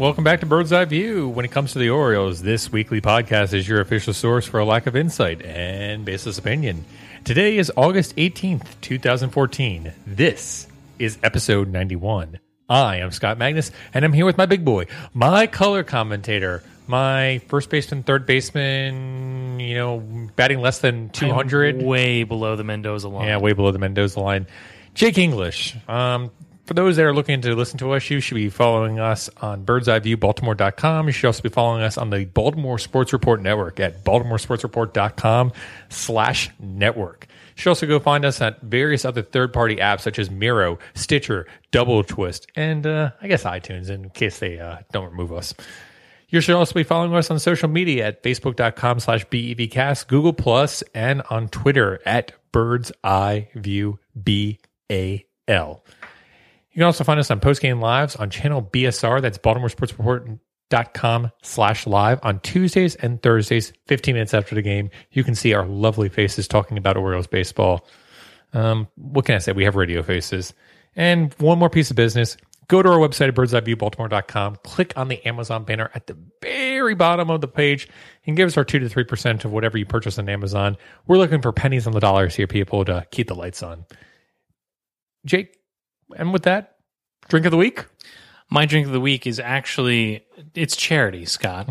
Welcome back to Bird's Eye View. When it comes to the Orioles, this weekly podcast is your official source for a lack of insight and baseless opinion. Today is August 18th, 2014. This is episode 91. I am Scott Magnus, and I'm here with my big boy, my color commentator, my first baseman, third baseman, you know, batting less than 200. I'm way below the Mendoza line. Yeah, way below the Mendoza line. Jake English. For those that are looking to listen to us, you should be following us on Bird's Eye View, Baltimore.com. You should also be following us on the Baltimore Sports Report Network at BaltimoreSportsReport.com/network. You should also go find us at various other third-party apps such as Miro, Stitcher, Double Twist, and I guess iTunes in case they don't remove us. You should also be following us on social media at Facebook.com/BEVcast, Google Plus, and on Twitter at Bird's Eye View BAL. You can also find us on Postgame Lives on channel BSR, that's BaltimoreSportsReport.com/live, on Tuesdays and Thursdays, 15 minutes after the game. You can see our lovely faces talking about Orioles baseball. What can I say? We have radio faces. And one more piece of business. Go to our website at birdseyeviewbaltimore.com, click on the Amazon banner at the very bottom of the page, and give us our 2 to 3% of whatever you purchase on Amazon. We're looking for pennies on the dollars here, people, to keep the lights on. Jake? And with that, drink of the week? My drink of the week is actually, it's charity, Scott.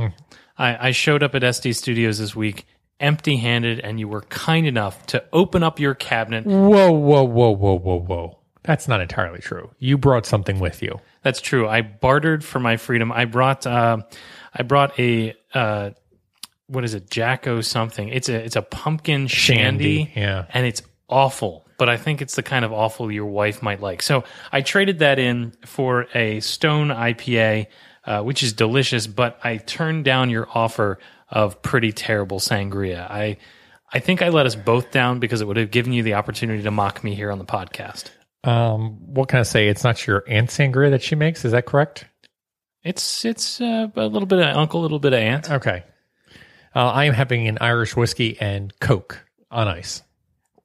I showed up at SD Studios this week empty-handed, and you were kind enough to open up your cabinet. Whoa. That's not entirely true. You brought something with you. That's true. I bartered for my freedom. I brought a what is it, Jacko something. It's a pumpkin shandy. Yeah. And it's awful. But I think it's the kind of awful your wife might like. So I traded that in for a Stone IPA, which is delicious, but I turned down your offer of pretty terrible sangria. I think I let us both down because it would have given you the opportunity to mock me here on the podcast. What can I say? It's not your aunt sangria that she makes. Is that correct? It's a little bit of uncle, a little bit of aunt. Okay. I am having an Irish whiskey and Coke on ice.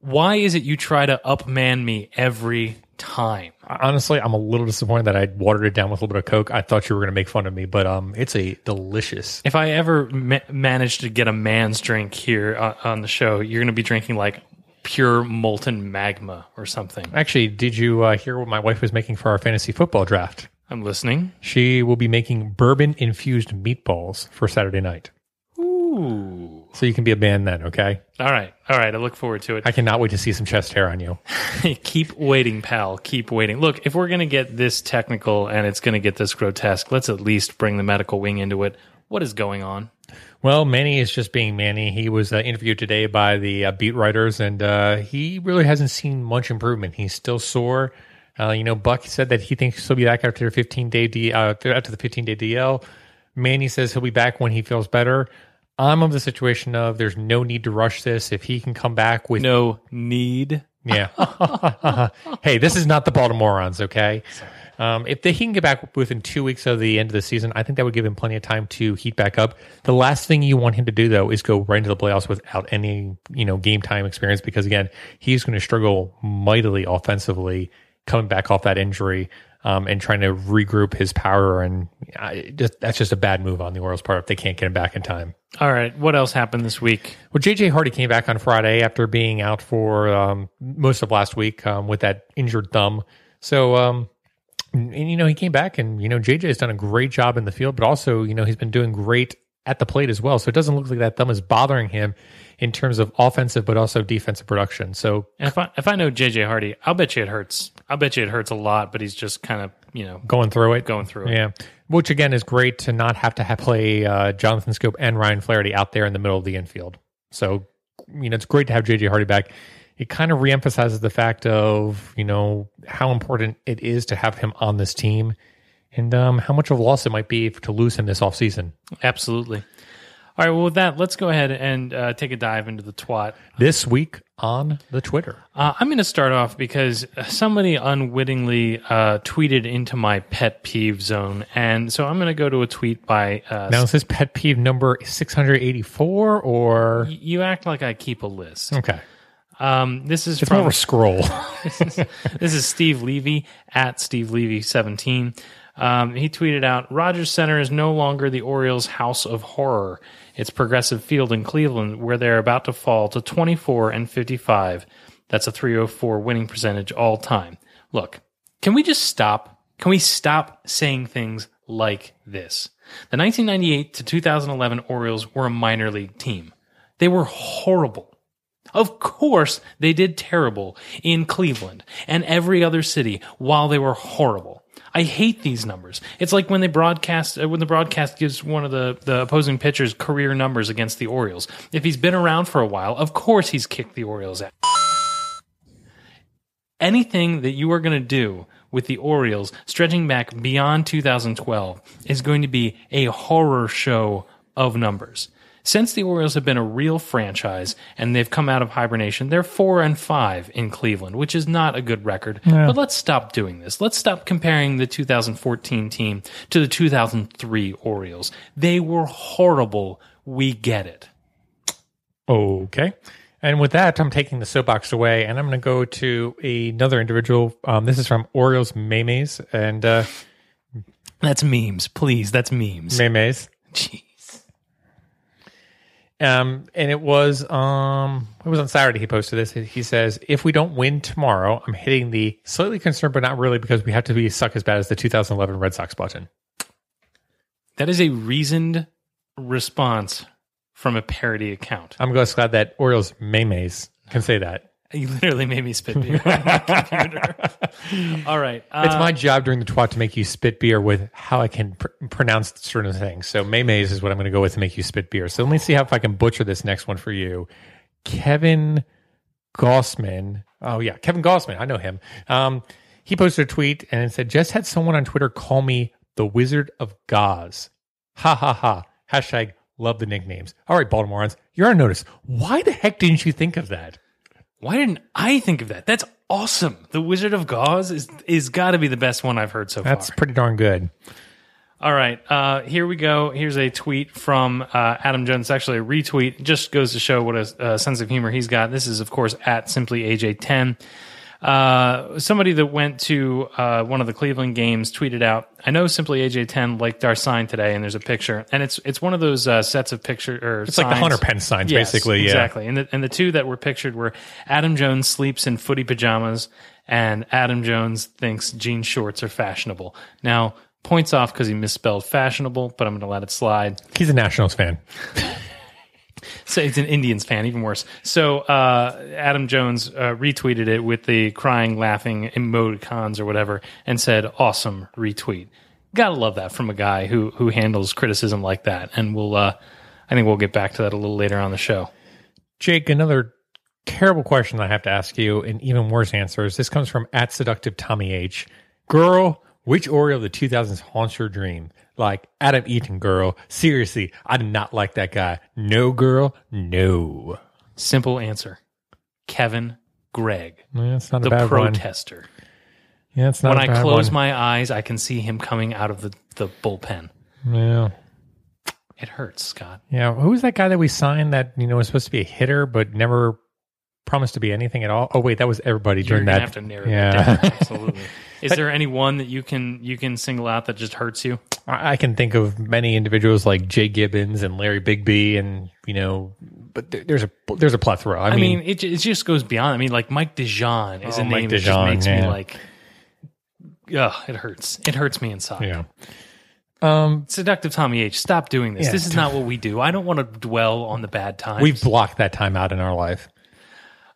Why is it you try to upman me every time? Honestly, I'm a little disappointed that I watered it down with a little bit of Coke. I thought you were going to make fun of me, but it's a delicious. If I ever manage to get a man's drink here on the show, you're going to be drinking like pure molten magma or something. Actually, did you hear what my wife was making for our fantasy football draft? I'm listening. She will be making bourbon-infused meatballs for Saturday night. Ooh. So you can be a man then, okay? All right. I look forward to it. I cannot wait to see some chest hair on you. Keep waiting, pal. Keep waiting. Look, if we're going to get this technical and it's going to get this grotesque, let's at least bring the medical wing into it. What is going on? Well, Manny is just being Manny. He was interviewed today by the beat writers, and he really hasn't seen much improvement. He's still sore. Buck said that he thinks he'll be back after the 15-day DL. Manny says he'll be back when he feels better. I'm of the situation of there's no need to rush this. If he can come back with... No need? Yeah. Hey, this is not the Baltimoreans, okay? If he can get back within 2 weeks of the end of the season, I think that would give him plenty of time to heat back up. The last thing you want him to do, though, is go right into the playoffs without any game time experience because, again, he's going to struggle mightily offensively coming back off that injury. And trying to regroup his power, and that's just a bad move on the Orioles' part if they can't get him back in time. All right, what else happened this week? Well, JJ Hardy came back on Friday after being out for most of last week with that injured thumb. So, he came back, and JJ has done a great job in the field, but also he's been doing great at the plate as well. So it doesn't look like that thumb is bothering him in terms of offensive, but also defensive production. So and if I know JJ Hardy, I'll bet you it hurts. I'll bet you it hurts a lot, but he's just kind of, you know, going through it. Yeah. Which again is great to not have to play Jonathan Schoop and Ryan Flaherty out there in the middle of the infield. So, you know, it's great to have JJ Hardy back. It kind of reemphasizes the fact of, you know, how important it is to have him on this team and how much of a loss it might be to lose him this offseason. Absolutely. All right, well, with that, let's go ahead and take a dive into the twat. This week on the Twitter. I'm going to start off because somebody unwittingly tweeted into my pet peeve zone. And so I'm going to go to a tweet by... now, is this pet peeve number 684 or... You act like I keep a list. Okay. This is more of a scroll. This is Steve Levy at Steve Levy 17. He tweeted out, Rogers Center is no longer the Orioles' house of horror. It's Progressive Field in Cleveland, where they're about to fall to 24 and 55. That's a 304 winning percentage all time. Look, can we just stop? Can we stop saying things like this? The 1998 to 2011 Orioles were a minor league team. They were horrible. Of course, they did terrible in Cleveland and every other city while they were horrible. I hate these numbers. It's like when they broadcast, when the broadcast gives one of the opposing pitchers career numbers against the Orioles. If he's been around for a while, of course he's kicked the Orioles out. Anything that you are going to do with the Orioles stretching back beyond 2012 is going to be a horror show of numbers. Since the Orioles have been a real franchise and they've come out of hibernation, they're 4-5 in Cleveland, which is not a good record. Yeah. But let's stop doing this. Let's stop comparing the 2014 team to the 2003 Orioles. They were horrible. We get it. Okay. And with that, I'm taking the soapbox away, and I'm going to go to another individual. This is from Orioles Memes. And, that's memes. Please, that's memes. Memes. Jeez. And it was on Saturday he posted this. He says, if we don't win tomorrow, I'm hitting the slightly concerned, but not really, because we have to be suck as bad as the 2011 Red Sox button. That is a reasoned response from a parody account. I'm just glad that Orioles Memes can say that. You literally made me spit beer on my computer. All right. It's my job during the twat to make you spit beer with how I can pronounce certain things. So Maymays is what I'm going to go with to make you spit beer. So let me see if I can butcher this next one for you. Kevin Gausman. Oh, yeah. Kevin Gausman. I know him. He posted a tweet and it said, just had someone on Twitter call me the Wizard of Gauze. Ha, ha, ha. Hashtag love the nicknames. All right, Baltimoreans, you're on notice. Why the heck didn't you think of that? Why didn't I think of that? That's awesome. The Wizard of Gauze is got to be the best one I've heard so far. That's pretty darn good. All right. Here we go. Here's a tweet from Adam Jones. It's actually a retweet. Just goes to show what a sense of humor he's got. This is, of course, at SimplyAJ10. Somebody that went to one of the Cleveland games tweeted out, I know SimplyAJ10 liked our sign today, and there's a picture. And it's one of those sets of pictures. It's signs. Like the Hunter Penn signs, yes, basically. Yeah, exactly. And the two that were pictured were Adam Jones sleeps in footy pajamas, and Adam Jones thinks jean shorts are fashionable. Now, points off because he misspelled fashionable, but I'm going to let it slide. He's a Nationals fan. So it's an Indians fan, even worse. So Adam Jones retweeted it with the crying, laughing emoticons or whatever and said, awesome retweet. Gotta love that from a guy who handles criticism like that. And we'll, I think we'll get back to that a little later on the show. Jake, another terrible question I have to ask you, and even worse answers. This comes from at Seductive Tommy H. Girl, which Oriole of the 2000s haunts your dream? Like, Adam Eaton, girl. Seriously, I did not like that guy. No, girl, no. Simple answer. Kevin Gregg. Yeah, that's not a bad one. The protester. Yeah, it's not a bad one. When I close my eyes, I can see him coming out of the bullpen. Yeah. It hurts, Scott. Yeah, who was that guy that we signed that, you know, was supposed to be a hitter but never promised to be anything at all? Oh, wait, that was everybody during that. You're going to have to narrow it down. Absolutely. Is there any one that you can single out that just hurts you? I can think of many individuals like Jay Gibbons and Larry Bigby, and you know, but there's a plethora. I mean it just goes beyond. I mean, like Mike DeJean is a name that just makes me like, it hurts. It hurts me inside. Yeah. Seductive Tommy H, stop doing this. Yeah. This is not what we do. I don't want to dwell on the bad times. We've blocked that time out in our life.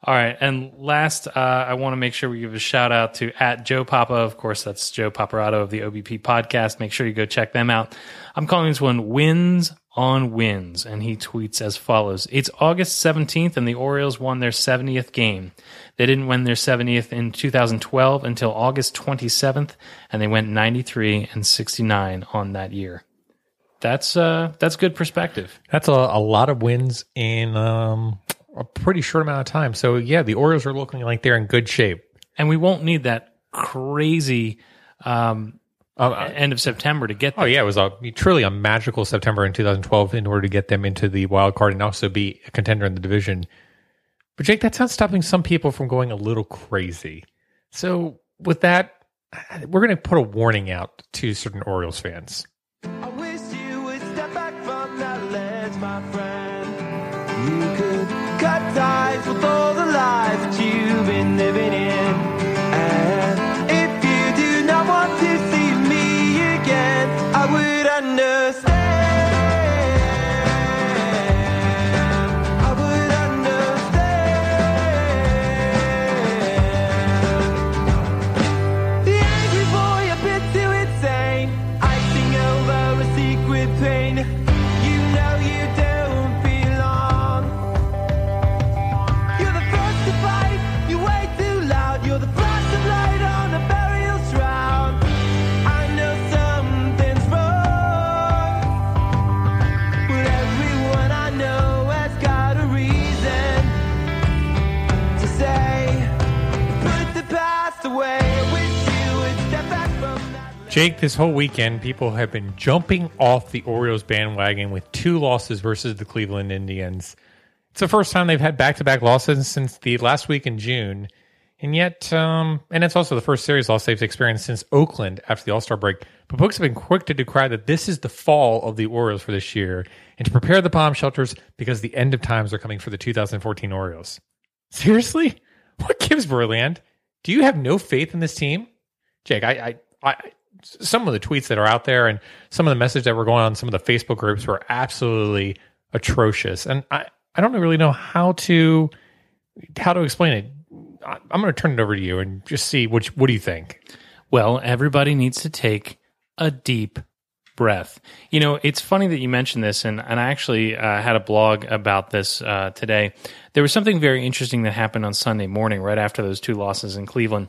All right. And last, I want to make sure we give a shout out to @JoePapa. Of course, that's Joe Paparato of the OBP podcast. Make sure you go check them out. I'm calling this one Wins on Wins. And he tweets as follows. It's August 17th and the Orioles won their 70th game. They didn't win their 70th in 2012 until August 27th. And they went 93-69 on that year. That's good perspective. That's a lot of wins in, a pretty short amount of time. So, yeah, the Orioles are looking like they're in good shape. And we won't need that crazy end of September to get them. Oh, yeah, it was truly a magical September in 2012 in order to get them into the wild card and also be a contender in the division. But, Jake, that's not stopping some people from going a little crazy. So, with that, we're going to put a warning out to certain Orioles fans. I wish you would step back from that ledge, my friend. You could cut ties with all the lies that you've been living in. And if you do not want to see me again, I would understand. I would understand. The angry boy a bit too insane, icing over a secret pain. Jake, this whole weekend, people have been jumping off the Orioles bandwagon with two losses versus the Cleveland Indians. It's the first time they've had back-to-back losses since the last week in June. And yet, and it's also the first series loss they've experienced since Oakland after the All-Star break. But folks have been quick to decry that this is the fall of the Orioles for this year and to prepare the bomb shelters because the end of times are coming for the 2014 Orioles. Seriously? What gives, Verland? Do you have no faith in this team? Jake, I some of the tweets that are out there and some of the messages that were going on, some of the Facebook groups were absolutely atrocious. And I don't really know how to explain it. I'm going to turn it over to you and just see what do you think? Well, everybody needs to take a deep breath. You know, it's funny that you mentioned this, and I actually had a blog about this today. There was something very interesting that happened on Sunday morning right after those two losses in Cleveland.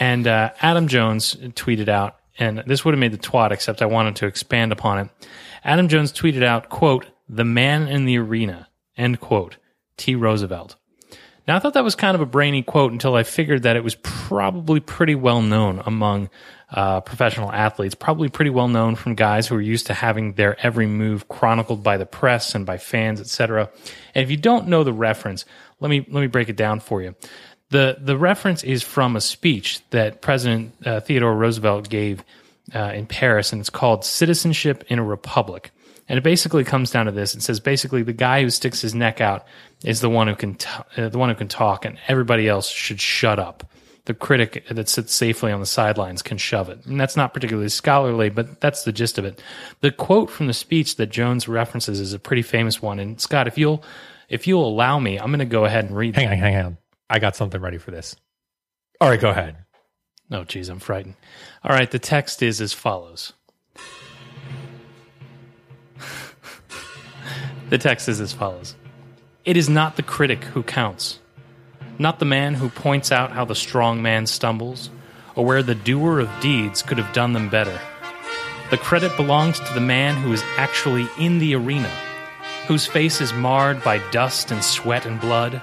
And Adam Jones tweeted out, and this would have made the twat, except I wanted to expand upon it. Adam Jones tweeted out, quote, "The man in the arena," end quote, T. Roosevelt. Now, I thought that was kind of a brainy quote until I figured that it was probably pretty well known among professional athletes, probably pretty well known from guys who are used to having their every move chronicled by the press and by fans, etc. And if you don't know the reference, let me break it down for you. The reference is from a speech that President Theodore Roosevelt gave in Paris, and it's called Citizenship in a Republic. And it basically comes down to this. It says basically the guy who sticks his neck out is the one who can talk, and everybody else should shut up. The critic that sits safely on the sidelines can shove it. And that's not particularly scholarly, but that's the gist of it. The quote from the speech that Jones references is a pretty famous one. And Scott, if you'll allow me, I'm going to go ahead and read it. Hang on. I got something ready for this. All right, go ahead. Oh, geez, I'm frightened. All right, the text is as follows. It is not the critic who counts, not the man who points out how the strong man stumbles or where the doer of deeds could have done them better. The credit belongs to the man who is actually in the arena, whose face is marred by dust and sweat and blood,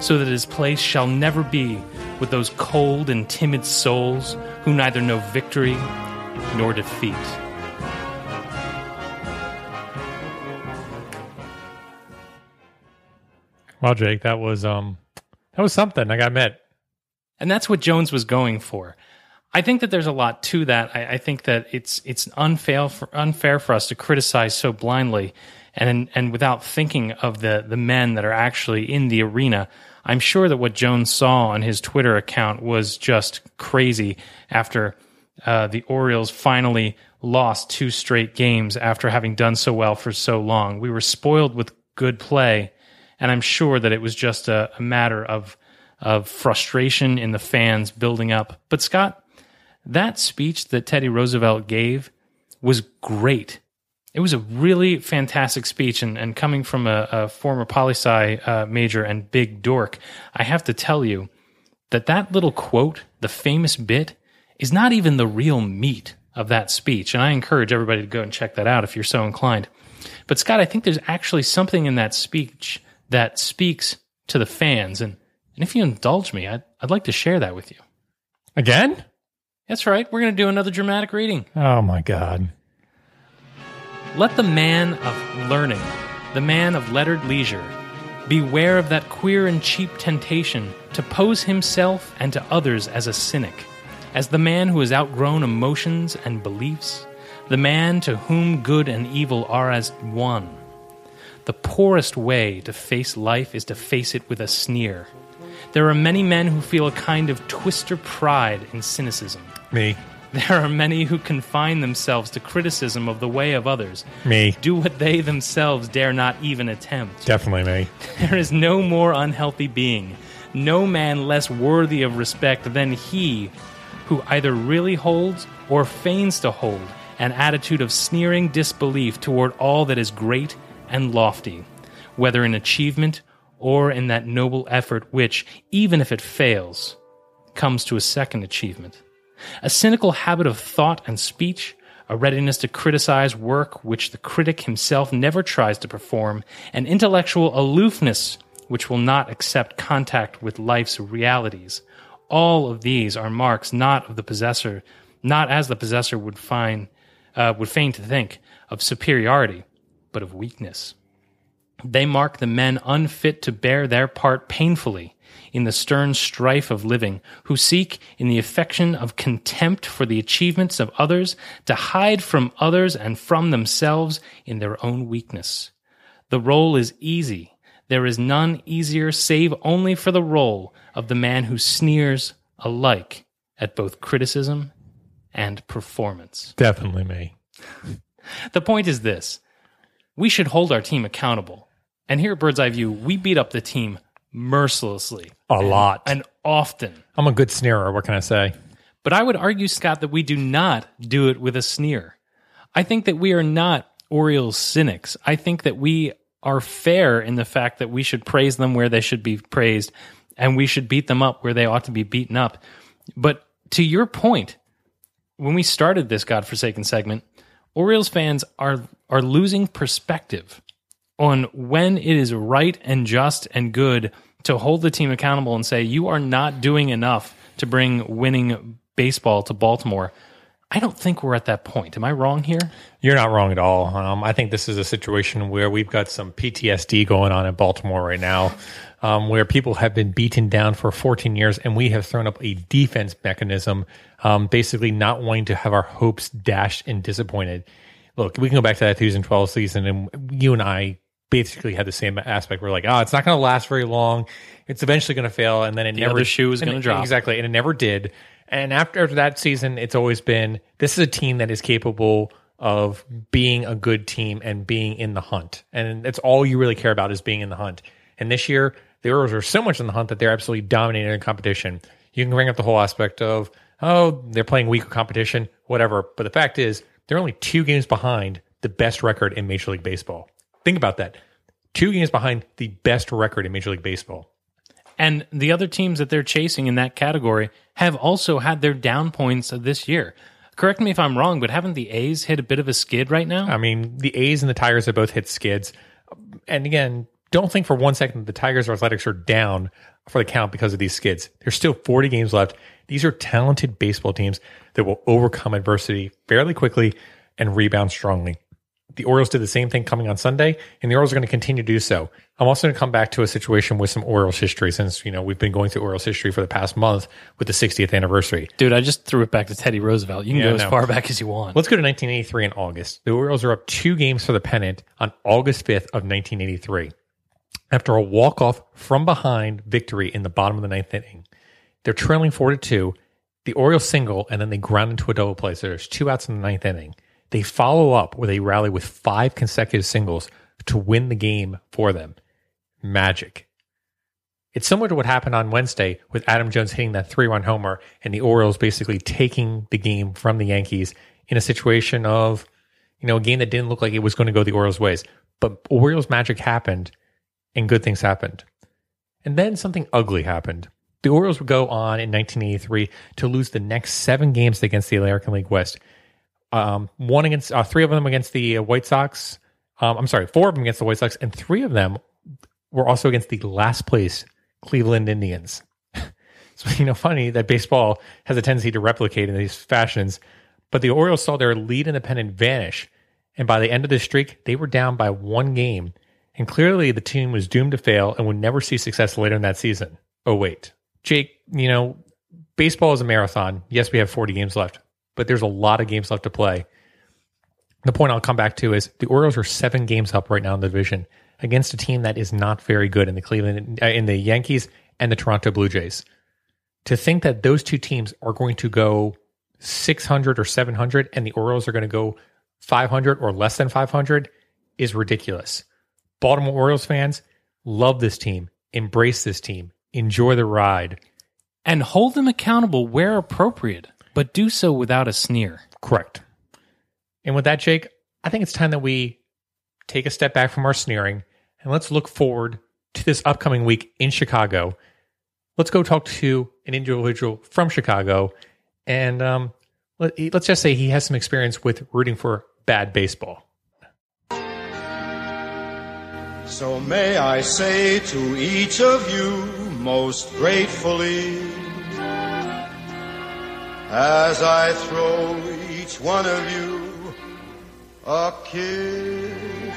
so that his place shall never be with those cold and timid souls who neither know victory nor defeat. Well, Jake, that was something. Like, I admit. And that's what Jones was going for. I think that there's a lot to that. I think that it's unfair for us to criticize so blindly and without thinking of the men that are actually in the arena. I'm sure that what Jones saw on his Twitter account was just crazy after the Orioles finally lost 2 straight games after having done so well for so long. We were spoiled with good play, and I'm sure that it was just a matter of frustration in the fans building up. But Scott, that speech that Teddy Roosevelt gave was great. It was a really fantastic speech, and coming from a former poli-sci major and big dork, I have to tell you that that little quote, the famous bit, is not even the real meat of that speech, and I encourage everybody to go and check that out if you're so inclined. But Scott, I think there's actually something in that speech that speaks to the fans, and if you indulge me, I'd like to share that with you. Again? That's right. We're going to do another dramatic reading. Oh, my God. Let the man of learning, the man of lettered leisure, beware of that queer and cheap temptation to pose himself and to others as a cynic, as the man who has outgrown emotions and beliefs, the man to whom good and evil are as one. The poorest way to face life is to face it with a sneer. There are many men who feel a kind of twister pride in cynicism. Me. There are many who confine themselves to criticism of the way of others. Me. Do what they themselves dare not even attempt. Definitely me. There is no more unhealthy being, no man less worthy of respect than he who either really holds or feigns to hold an attitude of sneering disbelief toward all that is great and lofty, whether in achievement or in that noble effort which, even if it fails, comes to a second achievement. A cynical habit of thought and speech, a readiness to criticize work which the critic himself never tries to perform, an intellectual aloofness which will not accept contact with life's realities. All of these are marks not of the possessor, not as the possessor would feign to think, of superiority, but of weakness. They mark the men unfit to bear their part painfully in the stern strife of living, who seek, in the affection of contempt for the achievements of others, to hide from others and from themselves in their own weakness. The role is easy. There is none easier save only for the role of the man who sneers alike at both criticism and performance. Definitely me. The point is this. We should hold our team accountable. And here at Bird's Eye View, we beat up the team mercilessly. A lot. And often. I'm a good sneerer, what can I say? But I would argue, Scott, that we do not do it with a sneer. I think that we are not Orioles cynics. I think that we are fair in the fact that we should praise them where they should be praised, and we should beat them up where they ought to be beaten up. But to your point, when we started this godforsaken segment, Orioles fans are losing perspective on when it is right and just and good to hold the team accountable and say, you are not doing enough to bring winning baseball to Baltimore. I don't think we're at that point. Am I wrong here? You're not wrong at all. I think this is a situation where we've got some PTSD going on in Baltimore right now, where people have been beaten down for 14 years, and we have thrown up a defense mechanism, basically not wanting to have our hopes dashed and disappointed. Look, we can go back to that 2012 season, and you and I basically had the same aspect. We're like, oh, it's not going to last very long. It's eventually going to fail, and then the other shoe is going to drop. Exactly, and it never did. And after that season, it's always been, this is a team that is capable of being a good team and being in the hunt. And that's all you really care about is being in the hunt. And this year, the Orioles are so much in the hunt that they're absolutely dominating the competition. You can bring up the whole aspect of, oh, they're playing weaker competition, whatever. But the fact is, they're only 2 games behind the best record in Major League Baseball. Think about that. 2 games behind the best record in Major League Baseball. And the other teams that they're chasing in that category have also had their down points this year. Correct me if I'm wrong, but haven't the A's hit a bit of a skid right now? I mean, the A's and the Tigers have both hit skids. And again, don't think for one second that the Tigers or Athletics are down for the count because of these skids. There's still 40 games left. These are talented baseball teams that will overcome adversity fairly quickly and rebound strongly. The Orioles did the same thing coming on Sunday, and the Orioles are going to continue to do so. I'm also going to come back to a situation with some Orioles history, since we've been going through Orioles history for the past month with the 60th anniversary. Dude, I just threw it back to Teddy Roosevelt. You can go as far back as you want. Let's go to 1983 in August. The Orioles are up 2 games for the pennant on August 5th of 1983 after a walk-off from behind victory in the bottom of the 9th inning. They're trailing 4-2. The Orioles single, and then they ground into a double play. So there's 2 outs in the 9th inning. They follow up with a rally with 5 consecutive singles to win the game for them. Magic. It's similar to what happened on Wednesday with Adam Jones hitting that 3-run homer and the Orioles basically taking the game from the Yankees in a situation of, a game that didn't look like it was going to go the Orioles' ways. But Orioles magic happened and good things happened. And then something ugly happened. The Orioles would go on in 1983 to lose the next 7 games against the American League West. 3 of them against the White Sox. 4 of them against the White Sox, and 3 of them were also against the last place Cleveland Indians. So, funny that baseball has a tendency to replicate in these fashions, but the Orioles saw their lead in the pennant vanish, and by the end of this streak, they were down by 1 game, and clearly the team was doomed to fail and would never see success later in that season. Oh, wait. Jake, baseball is a marathon. Yes, we have 40 games left, but there's a lot of games left to play. The point I'll come back to is the Orioles are 7 games up right now in the division against a team that is not very good in the Yankees and the Toronto Blue Jays. To think that those 2 teams are going to go 600 or 700 and the Orioles are going to go 500 or less than 500 is ridiculous. Baltimore Orioles fans, love this team, embrace this team, enjoy the ride. And hold them accountable where appropriate, but do so without a sneer. Correct. And with that, Jake, I think it's time that we take a step back from our sneering, and let's look forward to this upcoming week in Chicago. Let's go talk to an individual from Chicago, and let's just say he has some experience with rooting for bad baseball. So may I say to each of you most gratefully, as I throw each one of you a kiss,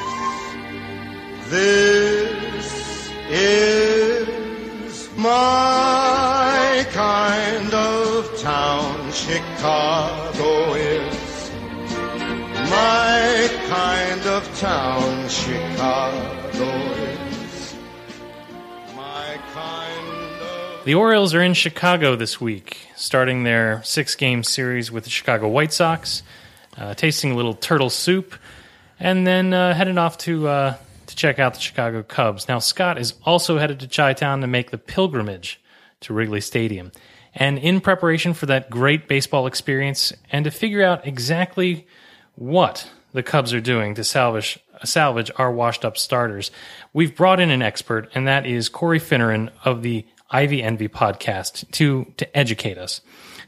this is my kind of town. Chicago is my kind of town. Chicago is my kind of... The Orioles are in Chicago this week, starting their 6-game series with the Chicago White Sox. Tasting a little turtle soup, and then headed off to check out the Chicago Cubs. Now, Scott is also headed to Chi-Town to make the pilgrimage to Wrigley Stadium. And in preparation for that great baseball experience and to figure out exactly what the Cubs are doing to salvage our washed-up starters, we've brought in an expert, and that is Corey Finneran of the Ivy Envy podcast to educate us.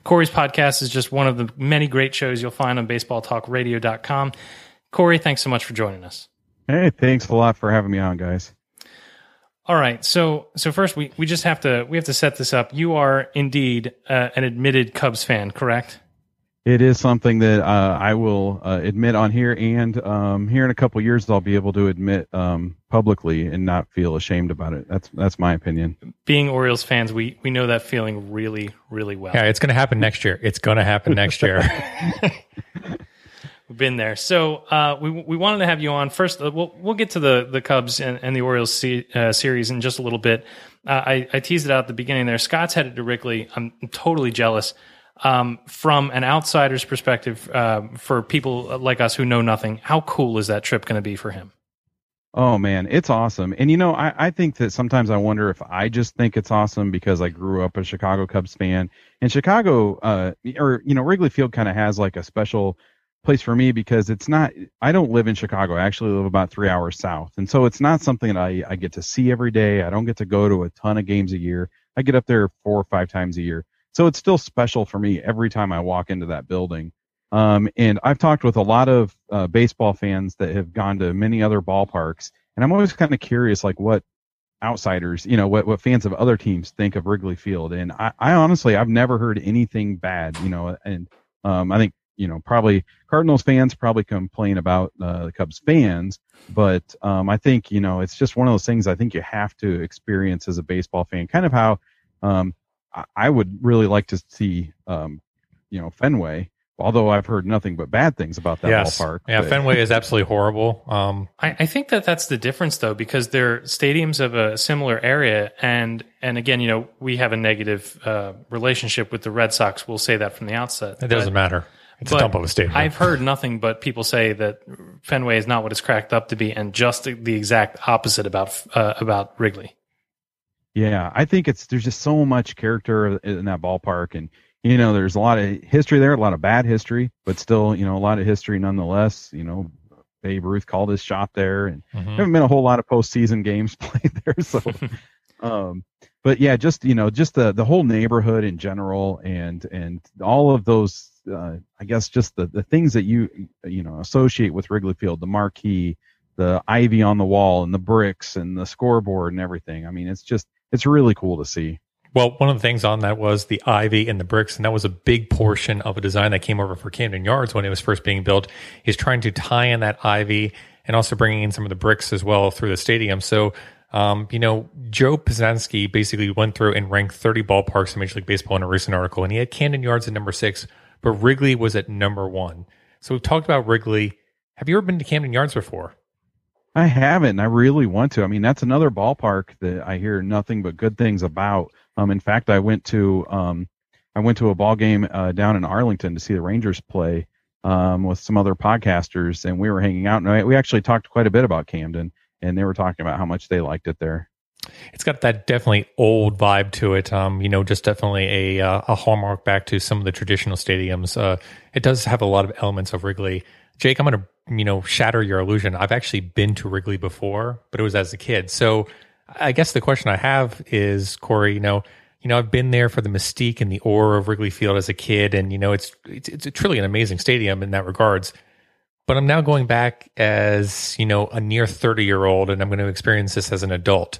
Corey's podcast is just one of the many great shows you'll find on baseballtalkradio.com. Corey, thanks so much for joining us. Hey, thanks a lot for having me on, guys. All right, so first we just have to set this up. You are indeed an admitted Cubs fan, correct? It is something that I will admit on here, and here in a couple years I'll be able to admit publicly and not feel ashamed about it. That's my opinion. Being Orioles fans, we know that feeling really, really well. Yeah, it's going to happen next year. It's going to happen next year. We've been there. So we wanted to have you on. First, we'll get to the Cubs and the Orioles series in just a little bit. I teased it out at the beginning there. Scott's headed to Wrigley. I'm totally jealous. From an outsider's perspective, for people like us who know nothing, how cool is that trip going to be for him? Oh man, it's awesome. And I think that sometimes I wonder if I just think it's awesome because I grew up a Chicago Cubs fan, and Chicago, Wrigley Field kind of has like a special place for me because it's not, I don't live in Chicago. I actually live about 3 hours south. And so it's not something that I get to see every day. I don't get to go to a ton of games a year. I get up there 4 or 5 times a year. So it's still special for me every time I walk into that building. And I've talked with a lot of baseball fans that have gone to many other ballparks, and I'm always kind of curious, like what outsiders, what fans of other teams think of Wrigley Field. And I honestly, I've never heard anything bad, and I think you know, probably Cardinals fans probably complain about the Cubs fans, but I think, you know, it's just one of those things I think you have to experience as a baseball fan, kind of how I would really like to see, you know, Fenway, although I've heard nothing but bad things about that ballpark. Yeah, but Fenway is absolutely horrible. I think that that's the difference, though, because they're stadiums of a similar area. And again, you know, we have a negative relationship with the Red Sox. We'll say that from the outset. It doesn't matter. It's a dump of a stadium. I've heard nothing but people say that Fenway is not what it's cracked up to be, and just the exact opposite about Wrigley. Yeah, I think there's just so much character in that ballpark, and you know, there's a lot of history there, a lot of bad history, but still, you know, a lot of history nonetheless. You know, Babe Ruth called his shot there, and there haven't been a whole lot of postseason games played there. So, but yeah, just, you know, just the whole neighborhood in general, and all of those, I guess, just the things that you know, associate with Wrigley Field, the marquee, the ivy on the wall, and the bricks, and the scoreboard, and everything. I mean, it's really cool to see. Well, one of the things on that was the ivy and the bricks, and that was a big portion of a design that came over for Camden Yards when it was first being built, is trying to tie in that ivy and also bringing in some of the bricks as well through the stadium. So, you know, Joe Posnanski basically went through and ranked 30 ballparks in Major League Baseball in a recent article, and he had Camden Yards at number 6, but Wrigley was at number 1. So we've talked about Wrigley. Have you ever been to Camden Yards before? I haven't. I really want to. I mean, that's another ballpark that I hear nothing but good things about. In fact, I went to a ball game down in Arlington to see the Rangers play with some other podcasters, and we were hanging out, and we actually talked quite a bit about Camden, and they were talking about how much they liked it there. It's got that definitely old vibe to it, you know, just definitely a hallmark back to some of the traditional stadiums. It does have a lot of elements of Wrigley. Jake, I'm going to, you know, shatter your illusion. I've actually been to Wrigley before, but it was as a kid. So I guess the question I have is, Corey, you know, I've been there for the mystique and the aura of Wrigley Field as a kid, and you know, it's truly an amazing stadium in that regards. But I'm now going back as, you know, a near 30-year-old, and I'm going to experience this as an adult.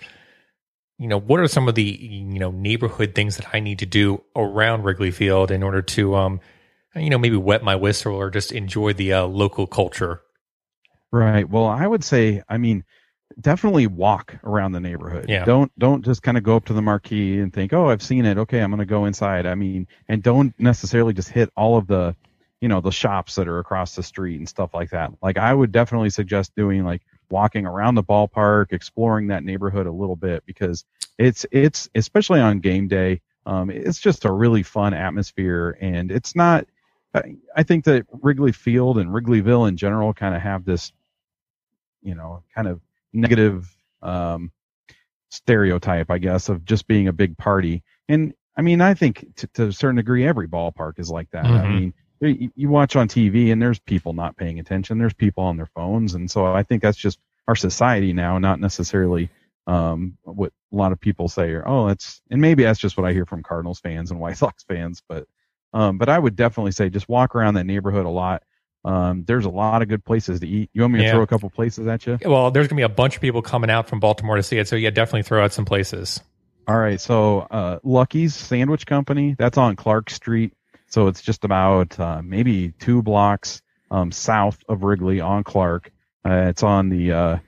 You know, what are some of the, you know, neighborhood things that I need to do around Wrigley Field in order to, you know, maybe wet my whistle or just enjoy the local culture? Right. Well, I would say, I mean, definitely walk around the neighborhood. Yeah. Don't just kind of go up to the marquee and think, oh, I've seen it. Okay, I'm going to go inside. I mean, and don't necessarily just hit all of the, you know, the shops that are across the street and stuff like that. Like, I would definitely suggest doing, like, walking around the ballpark, exploring that neighborhood a little bit, because it's especially on game day, it's just a really fun atmosphere. And it's not, I think that Wrigley Field and Wrigleyville in general kind of have this, you know, kind of negative stereotype, I guess, of just being a big party. And I mean, I think to a certain degree, every ballpark is like that. I mean, you watch on TV and there's people not paying attention. There's people on their phones. And so I think that's just our society now, not necessarily what a lot of people say, or, oh, that's, and maybe that's just what I hear from Cardinals fans and White Sox fans. But I would definitely say just walk around that neighborhood a lot. There's a lot of good places to eat. You want me to throw a couple places at you? Well, there's going to be a bunch of people coming out from Baltimore to see it. So, yeah, definitely throw out some places. All right. So, Lucky's Sandwich Company, that's on Clark Street. So it's just about maybe 2 blocks south of Wrigley on Clark. It's on the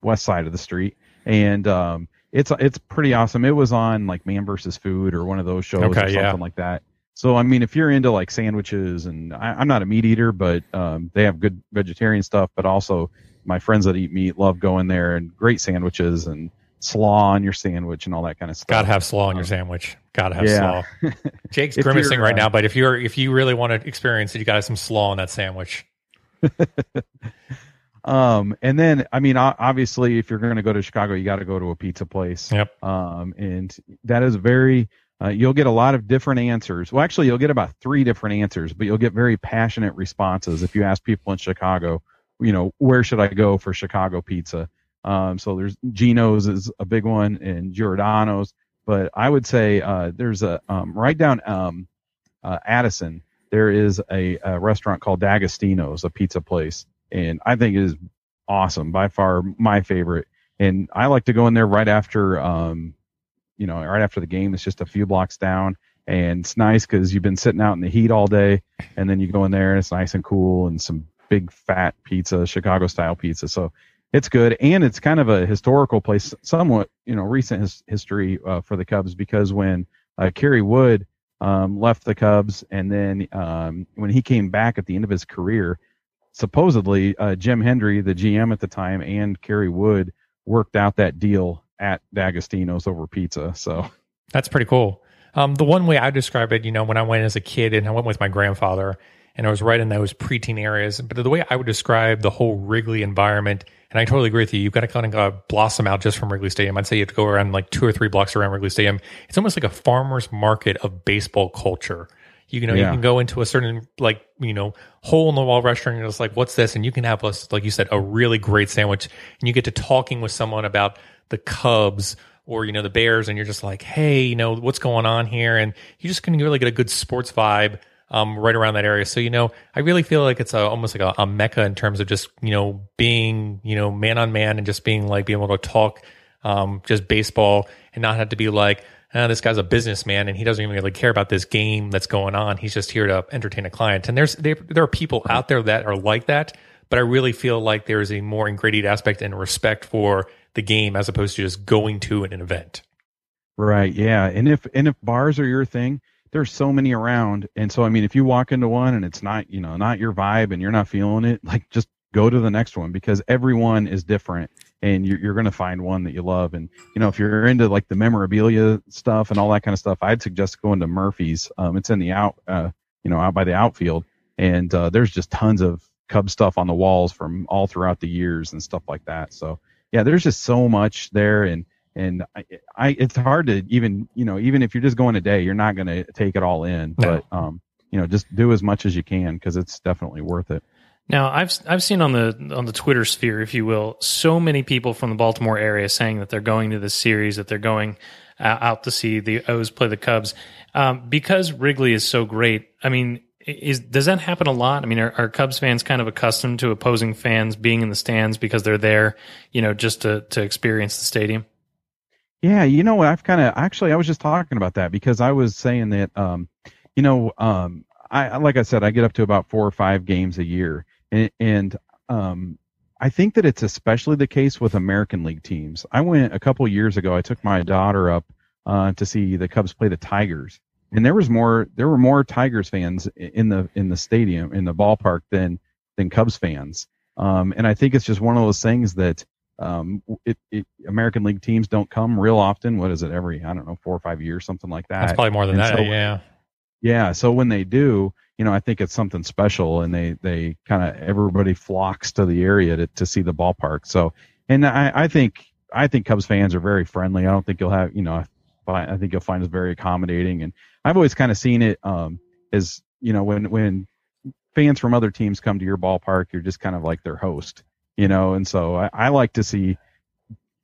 west side of the street. And it's pretty awesome. It was on, like, Man vs. Food or one of those shows, or something like that. So, I mean, if you're into, like, sandwiches, and I'm not a meat eater, but they have good vegetarian stuff. But also, my friends that eat meat love going there, and great sandwiches and slaw on your sandwich and all that kind of stuff. Gotta have slaw on your sandwich. Gotta have slaw. Jake's grimacing right now, but if you really want to experience it, you gotta have some slaw on that sandwich. And then, I mean, obviously, if you're going to go to Chicago, you got to go to a pizza place. Yep. And that is very. You'll get a lot of different answers. Well, actually, you'll get about 3 different answers, but you'll get very passionate responses if you ask people in Chicago, you know, where should I go for Chicago pizza? So there's Gino's is a big one, and Giordano's. But I would say there's a right down Addison, there is a restaurant called D'Agostino's, a pizza place, and I think it is awesome, by far my favorite. And I like to go in there right after the game. It's just a few blocks down, And it's nice because you've been sitting out in the heat all day, and then you go in there and it's nice and cool, and some big fat pizza, Chicago style pizza. So it's good. And it's kind of a historical place, somewhat, you know, recent history for the Cubs, because when Kerry Wood left the Cubs, and then when he came back at the end of his career, supposedly Jim Hendry, the GM at the time, and Kerry Wood worked out that deal at D'Agostino's over pizza. So that's pretty cool. The one way I describe it, you know, when I went as a kid and I went with my grandfather, and I was right in those preteen areas, but the way I would describe the whole Wrigley environment, and I totally agree with you, you've got to kind of blossom out just from Wrigley Stadium. I'd say you have to go around like 2 or 3 blocks around Wrigley Stadium. It's almost like a farmer's market of baseball culture. You know, yeah. You can go into a certain, like, you know, hole-in-the-wall restaurant, and it's like, what's this? And you can have, like you said, a really great sandwich, and you get to talking with someone about the Cubs or, you know, the Bears, and you're just like, hey, you know, what's going on here? And you're just going to really get a good sports vibe right around that area. So, you know, I really feel like it's almost like a mecca in terms of just, you know, being, you know, man on man, and just being like, being able to talk just baseball and not have to be like, this guy's a businessman and he doesn't even really care about this game that's going on. He's just here to entertain a client. And there are people out there that are like that, but I really feel like there is a more ingrained aspect and respect for the game as opposed to just going to an event. Right. Yeah. And if bars are your thing, there's so many around. And so, I mean, if you walk into one and it's not, you know, not your vibe and you're not feeling it, like, just go to the next one, because everyone is different and you're going to find one that you love. And, you know, if you're into like the memorabilia stuff and all that kind of stuff, I'd suggest going to Murphy's. It's in the out by the outfield, and there's just tons of Cub stuff on the walls from all throughout the years and stuff like that. So yeah, there's just so much there. And I it's hard to even if you're just going a day, you're not going to take it all in, but, just do as much as you can, because it's definitely worth it. Now, I've seen on the Twitter sphere, if you will, so many people from the Baltimore area saying that they're going to this series, that they're going out to see the O's play the Cubs, because Wrigley is so great. I mean, does that happen a lot? I mean, are Cubs fans kind of accustomed to opposing fans being in the stands because they're there, you know, just to experience the stadium? Yeah, you know what? I was just talking about that, because I was saying that, like I said, I get up to about 4 or 5 games a year. And I think that it's especially the case with American League teams. I went a couple years ago. I took my daughter up to see the Cubs play the Tigers, and there were more Tigers fans in the stadium, in the ballpark, than Cubs fans. And I think it's just one of those things that American League teams don't come real often. What is it, every, I don't know, 4 or 5 years, something like that. That's probably more than that. So, yeah. Yeah, so when they do, you know, I think it's something special, and they kind of, everybody flocks to the area to see the ballpark. So, and I think Cubs fans are very friendly. I don't think you'll have, you know, I think you'll find us very accommodating. And I've always kind of seen it as, you know, when fans from other teams come to your ballpark, you're just kind of like their host, you know. And so I like to see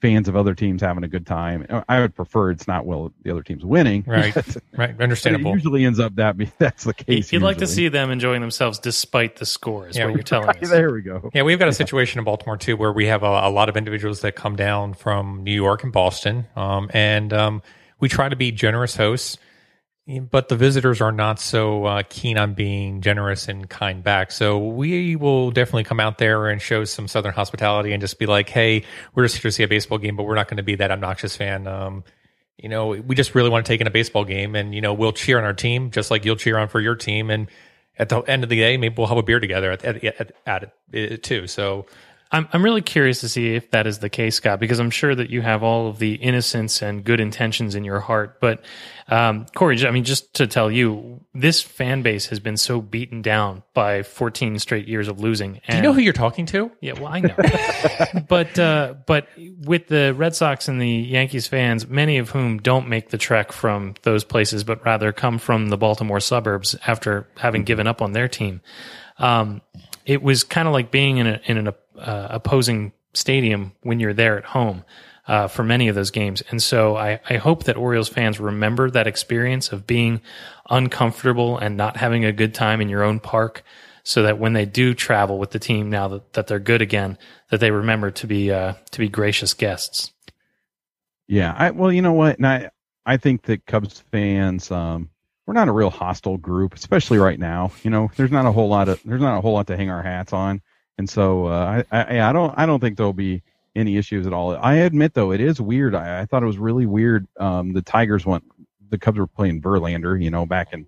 fans of other teams having a good time. I would prefer it's not, well, the other team's winning. Right. Right. Understandable. It usually ends up that's the case. You'd like to see them enjoying themselves despite the score, is what you're telling us. There we go. Yeah, we've got a situation in Baltimore too, where we have a lot of individuals that come down from New York and Boston. We try to be generous hosts, but the visitors are not so keen on being generous and kind back. So we will definitely come out there and show some Southern hospitality and just be like, hey, we're just here to see a baseball game, but we're not going to be that obnoxious fan. You know, we just really want to take in a baseball game, and, you know, we'll cheer on our team just like you'll cheer on for your team. And at the end of the day, maybe we'll have a beer together at it too. So I'm really curious to see if that is the case, Scott, because I'm sure that you have all of the innocence and good intentions in your heart. But Corey, I mean, just to tell you, this fan base has been so beaten down by 14 straight years of losing. And, do you know who you're talking to? Yeah, well, I know. But with the Red Sox and the Yankees fans, many of whom don't make the trek from those places, but rather come from the Baltimore suburbs after having given up on their team, it was kind of like being in an opposing stadium when you're there at home for many of those games. And so I hope that Orioles fans remember that experience of being uncomfortable and not having a good time in your own park, so that when they do travel with the team, now that they're good again, that they remember to be gracious guests. Yeah. Well, you know what? And I think that Cubs fans, we're not a real hostile group, especially right now. You know, there's not a whole lot to hang our hats on. And so I don't think there'll be any issues at all. I admit, though, it is weird. I thought it was really weird. The Tigers the Cubs were playing Verlander, you know, back in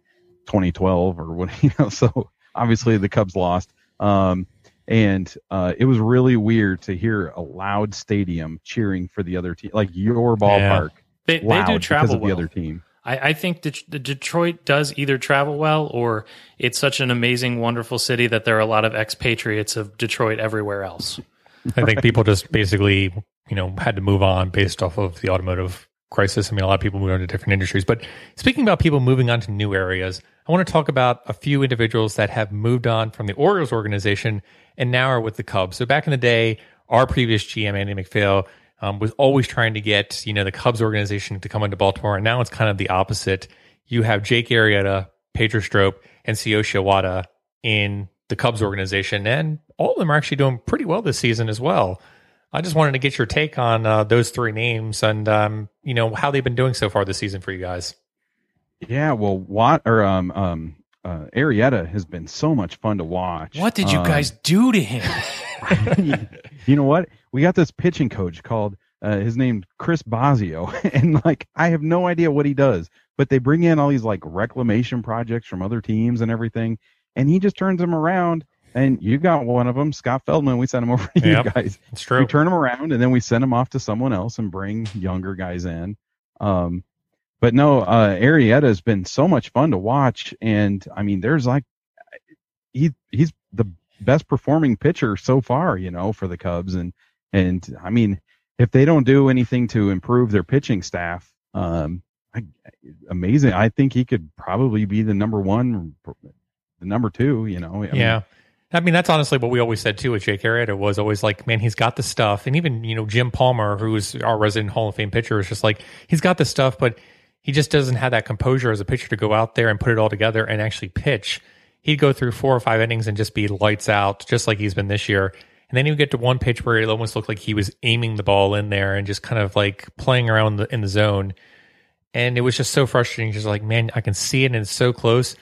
2012 or what, you know, so obviously the Cubs lost. And it was really weird to hear a loud stadium cheering for the other team, like your ballpark. Yeah. They do travel well. The other team. I think Detroit does either travel well, or it's such an amazing, wonderful city that there are a lot of expatriates of Detroit everywhere else. I think people just basically, you know, had to move on based off of the automotive crisis. I mean, a lot of people moved on to different industries. But speaking about people moving on to new areas, I want to talk about a few individuals that have moved on from the Orioles organization and now are with the Cubs. So back in the day, our previous GM, Andy McPhail, was always trying to get, you know, the Cubs organization to come into Baltimore, and now it's kind of the opposite. You have Jake Arrieta, Pedro Strope, and Tsuyoshi Wada in the Cubs organization, and all of them are actually doing pretty well this season as well. I just wanted to get your take on those three names and, you know, how they've been doing so far this season for you guys. Yeah, well, Arrieta has been so much fun to watch. What did you guys do to him? You know what? We got this pitching coach called his name Chris Bosio, and like I have no idea what he does, but they bring in all these like reclamation projects from other teams and everything, and he just turns them around. And you got one of them, Scott Feldman. We sent him over to you guys. It's true. We turn him around, and then we send him off to someone else and bring younger guys in. But no, Arrieta has been so much fun to watch, and I mean, there's like he's the best performing pitcher so far, you know, for the Cubs. And I mean, if they don't do anything to improve their pitching staff, amazing. I think he could probably be the number one, the number two, you know. I mean, that's honestly what we always said too with Jake Arrieta, was always like, man, he's got the stuff. And even, you know, Jim Palmer, who is our resident Hall of Fame pitcher, is just like, he's got the stuff, but he just doesn't have that composure as a pitcher to go out there and put it all together and actually pitch. He'd go through 4 or 5 innings and just be lights out, just like he's been this year. And then he would get to one pitch where it almost looked like he was aiming the ball in there and just kind of like playing around in the zone. And it was just so frustrating. Just like, man, I can see it and it's so close.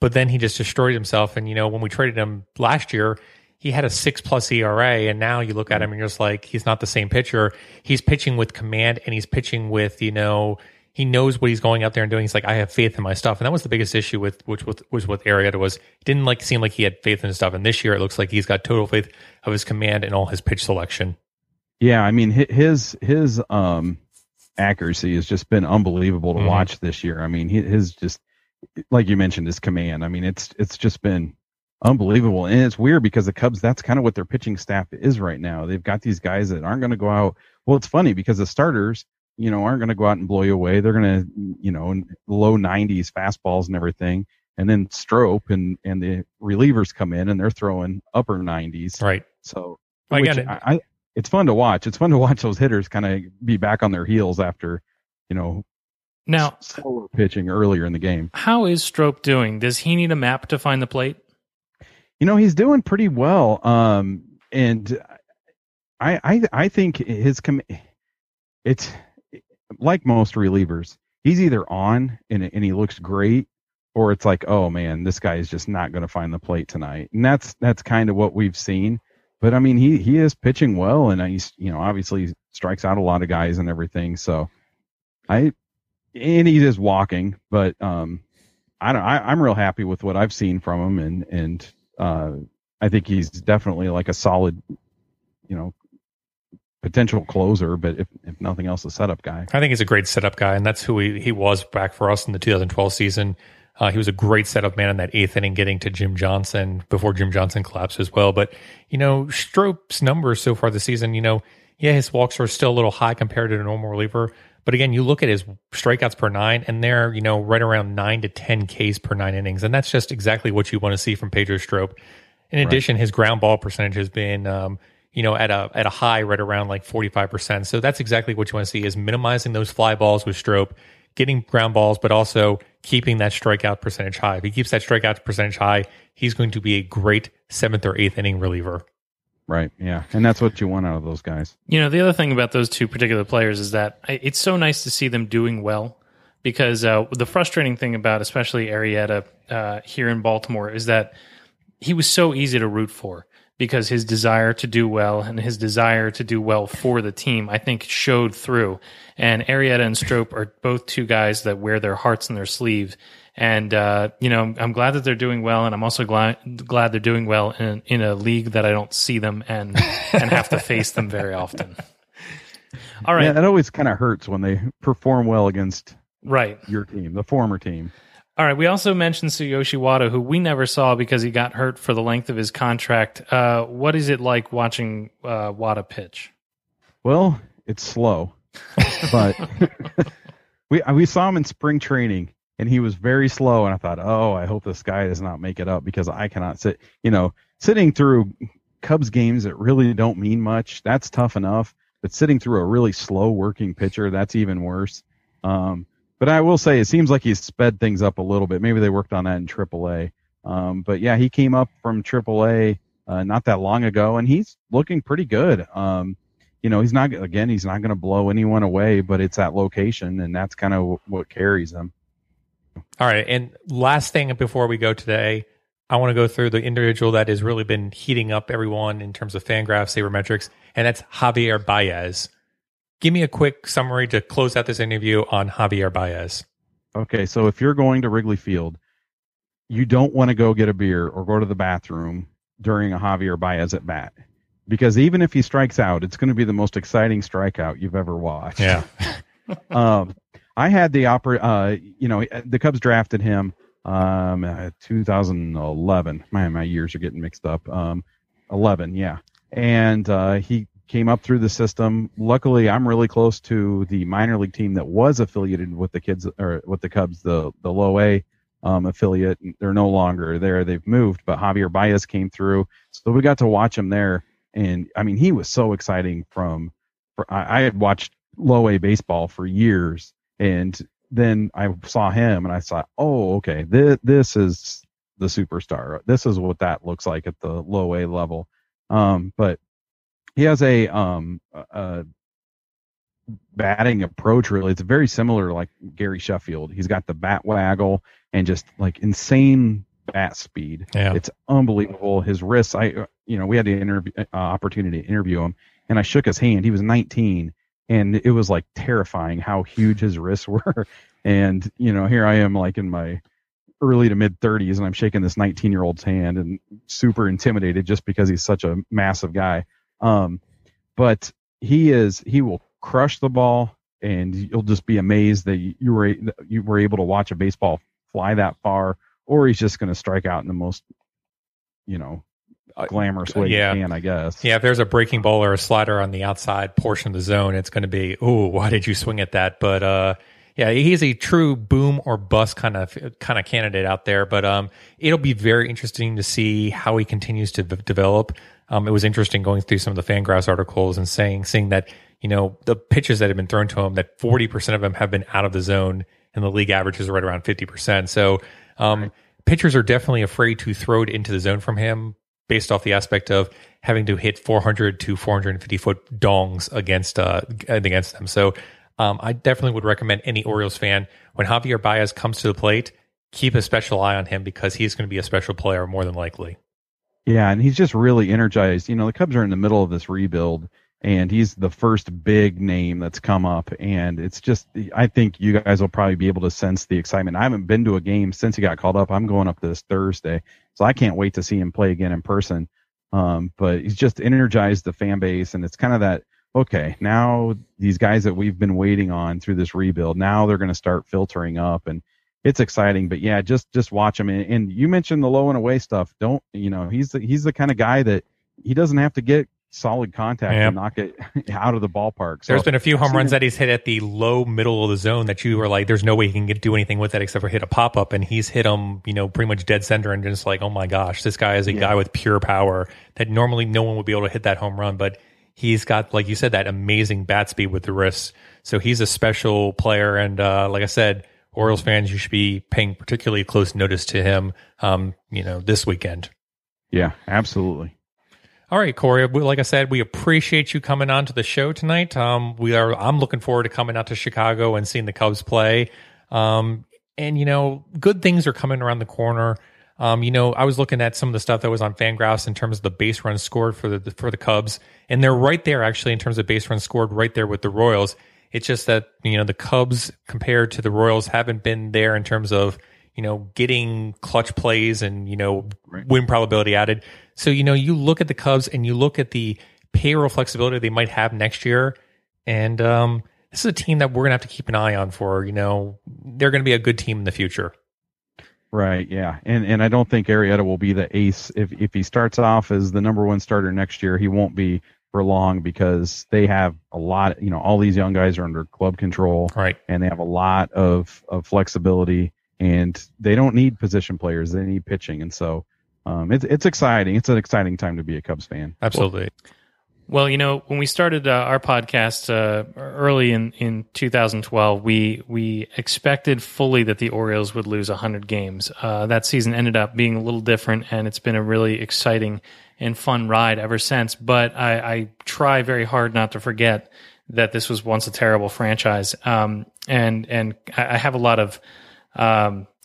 But then he just destroyed himself. And, you know, when we traded him last year, he had a 6+ ERA. And now you look at him and you're just like, he's not the same pitcher. He's pitching with command, and he's pitching with, you know, he knows what he's going out there and doing. He's like, I have faith in my stuff. And that was the biggest issue with Arrieta, was it didn't like seem like he had faith in his stuff. And this year it looks like he's got total faith of his command and all his pitch selection. Yeah, I mean, his accuracy has just been unbelievable to watch this year. I mean, his just, like you mentioned, his command. I mean, it's just been unbelievable. And it's weird because the Cubs, that's kind of what their pitching staff is right now. They've got these guys that aren't going to go out. Well, it's funny because the starters, you know, aren't going to go out and blow you away. They're going to, you know, low 90s fastballs and everything. And then Strope and the relievers come in and they're throwing upper 90s. Right. So it's fun to watch. It's fun to watch those hitters kind of be back on their heels after, you know, now slower pitching earlier in the game. How is Strope doing? Does he need a map to find the plate? You know, he's doing pretty well. And I think his it's like most relievers, he's either on and he looks great, or it's like, oh man, this guy is just not going to find the plate tonight. And that's kind of what we've seen. But I mean, he is pitching well, and he's, you know, obviously strikes out a lot of guys and everything. So and he is walking, but I'm real happy with what I've seen from him. And I think he's definitely like a solid, you know, potential closer, but if nothing else, a setup guy. I think he's a great setup guy, and that's who he was back for us in the 2012 season. He was a great setup man in that 8th inning, getting to Jim Johnson before Jim Johnson collapsed as well. But, you know, Strope's numbers so far this season, you know, yeah, his walks are still a little high compared to a normal reliever. But again, you look at his strikeouts per 9, and they're, you know, right around 9 to 10 Ks per 9 innings. And that's just exactly what you want to see from Pedro Strope. In addition, his ground ball percentage has been, you know, at a high right around like 45%. So that's exactly what you want to see, is minimizing those fly balls with Strope, getting ground balls, but also keeping that strikeout percentage high. If he keeps that strikeout percentage high, he's going to be a great 7th or 8th inning reliever. Right, yeah. And that's what you want out of those guys. You know, the other thing about those two particular players is that it's so nice to see them doing well, because the frustrating thing about especially Arrieta here in Baltimore is that he was so easy to root for because his desire to do well and his desire to do well for the team, I think, showed through. And Arrieta and Strope are both two guys that wear their hearts in their sleeves. And, I'm glad that they're doing well, and I'm also glad they're doing well in a league that I don't see them and have to face them very often. All right. Yeah, that always kind of hurts when they perform well against your team, the former team. All right, we also mentioned Tsuyoshi Wada, who we never saw because he got hurt for the length of his contract. What is it like watching Wada pitch? Well, it's slow, but we saw him in spring training, and he was very slow, and I thought, oh, I hope this guy does not make it up because I cannot sit. You know, sitting through Cubs games that really don't mean much, that's tough enough, but sitting through a really slow-working pitcher, that's even worse. But I will say it seems like he's sped things up a little bit. Maybe they worked on that in AAA. But, yeah, he came up from AAA not that long ago, and he's looking pretty good. He's not going to blow anyone away, but it's that location, and that's kind of what carries him. All right, and last thing before we go today, I want to go through the individual that has really been heating up everyone in terms of Fangraphs, sabermetrics, and that's Javier Baez. Give me a quick summary to close out this interview on Javier Baez. Okay, so if you're going to Wrigley Field, you don't want to go get a beer or go to the bathroom during a Javier Baez at bat. Because even if he strikes out, it's going to be the most exciting strikeout you've ever watched. Yeah. I had the the Cubs drafted him 2011. My years are getting mixed up. 11, yeah. And he came up through the system. Luckily, I'm really close to the minor league team that was affiliated with the kids or with the Cubs, the low A affiliate. They're no longer there. They've moved, but Javier Baez came through. So we got to watch him there. And I mean, he was so exciting I had watched low A baseball for years. And then I saw him and I thought, oh, okay, this is the superstar. This is what that looks like at the low A level. But he has a batting approach, really. It's very similar to like Gary Sheffield. He's got the bat waggle and just like insane bat speed. Yeah. It's unbelievable. His wrists, we had the opportunity to interview him, and I shook his hand. He was 19, and it was like terrifying how huge his wrists were. And, here I am like in my early to mid 30s, and I'm shaking this 19-year-old's hand and super intimidated just because he's such a massive guy. But he will crush the ball, and you'll just be amazed that you were able to watch a baseball fly that far, or he's just going to strike out in the most, glamorous way you can, I guess. Yeah, if there's a breaking ball or a slider on the outside portion of the zone, it's going to be, ooh, why did you swing at that? But he's a true boom or bust kind of candidate out there. But it'll be very interesting to see how he continues to develop. It was interesting going through some of the Fangraphs articles and seeing that, the pitches that have been thrown to him, that 40% of them have been out of the zone, and the league average is right around 50%. So pitchers are definitely afraid to throw it into the zone from him, based off the aspect of having to hit 400 to 450-foot dongs against them. So I definitely would recommend any Orioles fan, when Javier Baez comes to the plate, keep a special eye on him because he's going to be a special player more than likely. Yeah, and he's just really energized. The Cubs are in the middle of this rebuild, and he's the first big name that's come up. And it's just, I think you guys will probably be able to sense the excitement. I haven't been to a game since he got called up. I'm going up this Thursday, so I can't wait to see him play again in person. But he's just energized the fan base, and it's kind of that, okay, now these guys that we've been waiting on through this rebuild, now they're going to start filtering up, and it's exciting. But yeah, just watch him. And you mentioned the low and away stuff. Don't he's the kind of guy that he doesn't have to get solid contact and knock it out of the ballpark. So there's been a few home runs that he's hit at the low middle of the zone that you were like, there's no way he can do anything with that except for hit a pop up, and he's hit them, pretty much dead center, and just like, oh my gosh, this guy is a guy with pure power that normally no one would be able to hit that home run, but he's got, like you said, that amazing bat speed with the wrists. So he's a special player, and like I said, Orioles fans, you should be paying particularly close notice to him, this weekend. Yeah, absolutely. All right, Corey, like I said, we appreciate you coming on to the show tonight. I'm looking forward to coming out to Chicago and seeing the Cubs play. And, you know, good things are coming around the corner. You know, I was looking at some of the stuff that was on Fangraphs in terms of the base runs scored for the Cubs, and they're right there actually in terms of base runs scored right there with the Royals. It's just that, you know, the Cubs compared to the Royals haven't been there in terms of, you know, getting clutch plays and, you know, win probability added. So, you know, you look at the Cubs and you look at the payroll flexibility they might have next year, and this is a team that we're going to have to keep an eye on for, you know, they're going to be a good team in the future. Right, yeah, and I don't think Arrieta will be the ace. If he starts off as the number one starter next year, he won't be for long because they have a lot, you know, all these young guys are under club control, right? And they have a lot of flexibility, and they don't need position players; they need pitching, and so it's exciting. It's an exciting time to be a Cubs fan. Absolutely. Well, you know, when we started our podcast early in 2012, we expected fully that the Orioles would lose 100 games. That season ended up being a little different, and it's been a really exciting and fun ride ever since. But I try very hard not to forget that this was once a terrible franchise, and I have a lot of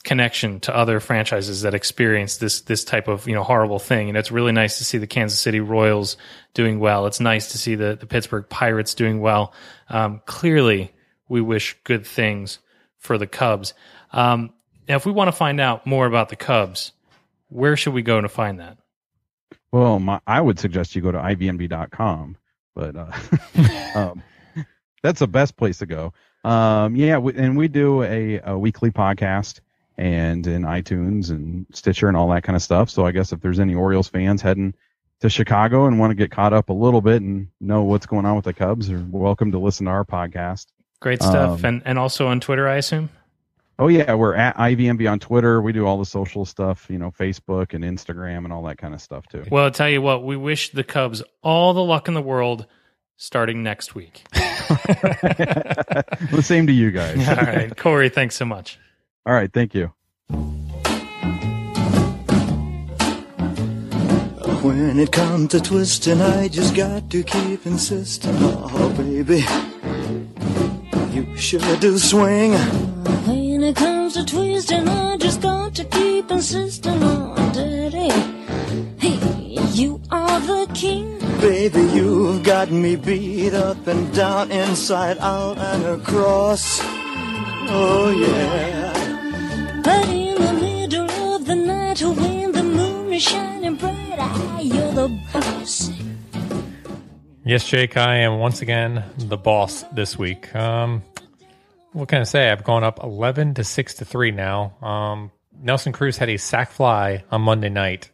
connection to other franchises that experience this type of, you know, horrible thing. And it's really nice to see the Kansas City Royals doing well. It's nice to see the Pittsburgh Pirates doing well. Clearly we wish good things for the Cubs. Now, if we want to find out more about the Cubs, where should we go to find that? Well, I would suggest you go to ivnb.com, but that's the best place to go. And we do a weekly podcast, and in iTunes and Stitcher and all that kind of stuff. So I guess if there's any Orioles fans heading to Chicago and want to get caught up a little bit and know what's going on with the Cubs, are welcome to listen to our podcast. Great stuff. And also on Twitter, I assume? Oh, yeah. We're at IVMB on Twitter. We do all the social stuff, you know, Facebook and Instagram and all that kind of stuff, too. Well, I'll tell you what, we wish the Cubs all the luck in the world starting next week. The same to you guys. All right. Corey, thanks so much. All right, thank you. When it comes to twisting, I just got to keep insisting. Oh, baby, you sure do swing. When it comes to twisting, I just got to keep insisting. Oh, daddy, hey, you are the king. Baby, you've got me beat up and down, inside out and across. Oh, yeah. But in the middle of the night, when the moon is shining bright, you're the boss. Yes, Jake, I am once again the boss this week. What can I say? I've gone up 11-6-3 now. Nelson Cruz had a sac fly on Monday night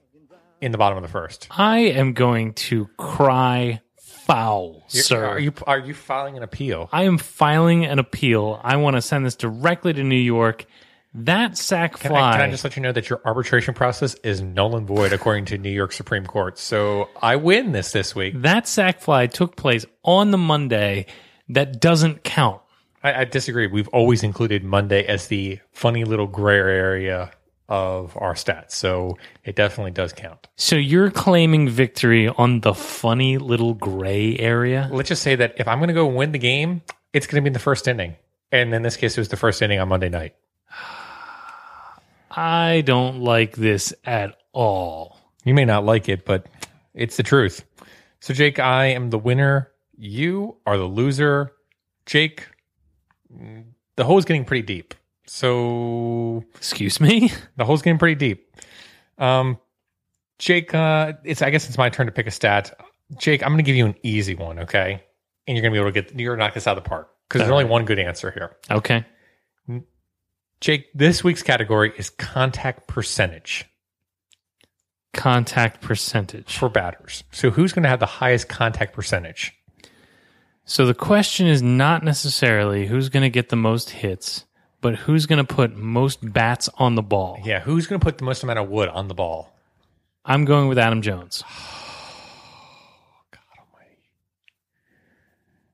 in the bottom of the first. I am going to cry foul, sir. Are you filing an appeal? I am filing an appeal. I want to send this directly to New York. That sack fly. Can I just let you know that your arbitration process is null and void according to New York Supreme Court? So I win this week. That sack fly took place on the Monday. That doesn't count. I disagree. We've always included Monday as the funny little gray area of our stats. So it definitely does count. So you're claiming victory on the funny little gray area? Let's just say that if I'm going to go win the game, it's going to be in the first inning. And in this case, it was the first inning on Monday night. I don't like this at all. You may not like it, but it's the truth. So, Jake, I am the winner. You are the loser. Jake, the hole's getting pretty deep. So... Excuse me? The hole's getting pretty deep. Jake, I guess it's my turn to pick a stat. Jake, I'm going to give you an easy one, okay? And you're going to be able to you're knock this out of the park. Because there's only one good answer here. Okay. Jake, this week's category is contact percentage. Contact percentage. For batters. So who's going to have the highest contact percentage? So the question is not necessarily who's going to get the most hits, but who's going to put most bats on the ball. Yeah, who's going to put the most amount of wood on the ball? I'm going with Adam Jones. Oh, God almighty.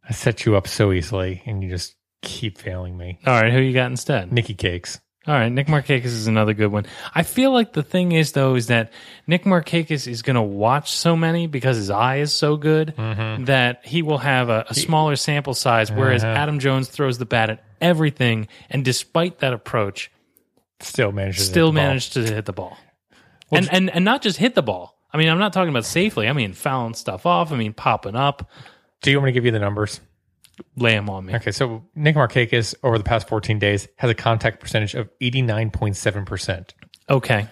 I set you up so easily, and you just keep failing me. All right, who you got instead? Nikki Cakes. All right, Nick Markakis is another good one. I feel like the thing is, though, is that Nick Markakis is going to watch so many because his eye is so good that he will have a smaller sample size, whereas Adam Jones throws the bat at everything, and despite that approach, still managed to hit the ball. Well, and not just hit the ball. I mean, I'm not talking about safely. I mean, fouling stuff off. I mean, popping up. Do you want me to give you the numbers? Lay them on me. Okay, so Nick Markakis, over the past 14 days, has a contact percentage of 89.7%. Okay.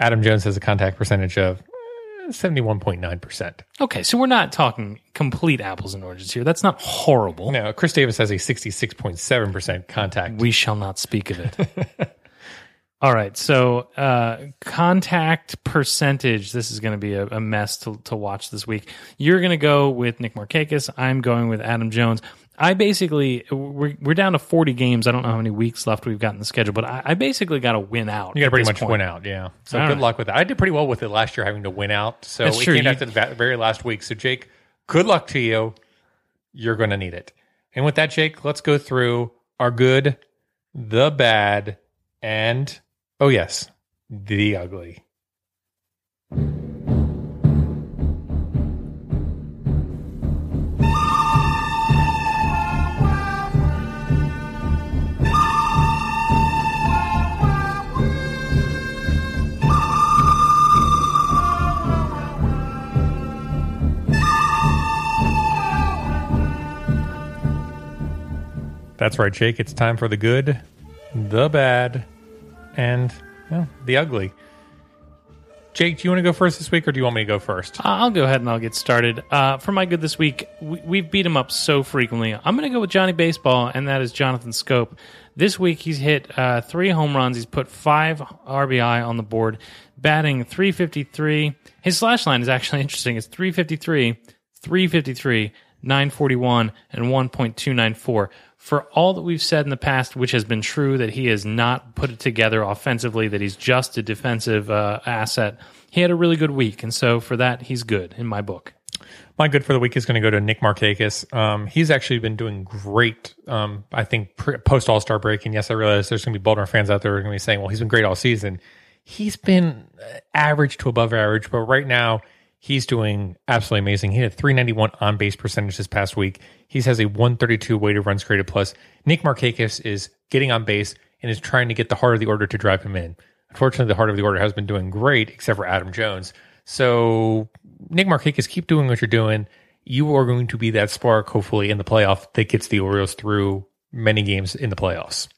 Adam Jones has a contact percentage of 71.9%. Okay, so we're not talking complete apples and oranges here. That's not horrible. No, Chris Davis has a 66.7% contact. We shall not speak of it. All right, so contact percentage. This is going to be a mess to watch this week. You're going to go with Nick Markakis. I'm going with Adam Jones. I basically, we're down to 40 games. I don't know how many weeks left we've got in the schedule, but I basically got to win out. You got to pretty much win out, yeah. So good luck with that. I did pretty well with it last year, having to win out. So it came back to the very last week. So, Jake, good luck to you. You're going to need it. And with that, Jake, let's go through our good, the bad, and... oh, yes, the ugly. That's right, Jake. It's time for the good, the bad, and the ugly. Jake, do you want to go first this week, or do you want me to go first? I'll go ahead and I'll get started. For my good this week, we've beat him up so frequently. I'm going to go with Johnny Baseball, and that is Jonathan Schoop. This week he's hit 3 home runs. He's put 5 RBI on the board, batting .353. His slash line is actually interesting. It's .353, .353, .941, and .1.294. For all that we've said in the past, which has been true, that he has not put it together offensively, that he's just a defensive asset, he had a really good week. And so for that, he's good in my book. My good for the week is going to go to Nick Markakis. He's actually been doing great, I think, post All-Star break. And yes, I realize there's going to be Baltimore fans out there who are going to be saying, well, he's been great all season. He's been average to above average, but right now, he's doing absolutely amazing. He had a 391 on-base percentage this past week. He has a 132 weighted runs created plus. Nick Markakis is getting on base and is trying to get the heart of the order to drive him in. Unfortunately, the heart of the order has been doing great, except for Adam Jones. So, Nick Markakis, keep doing what you're doing. You are going to be that spark, hopefully, in the playoff that gets the Orioles through many games in the playoffs.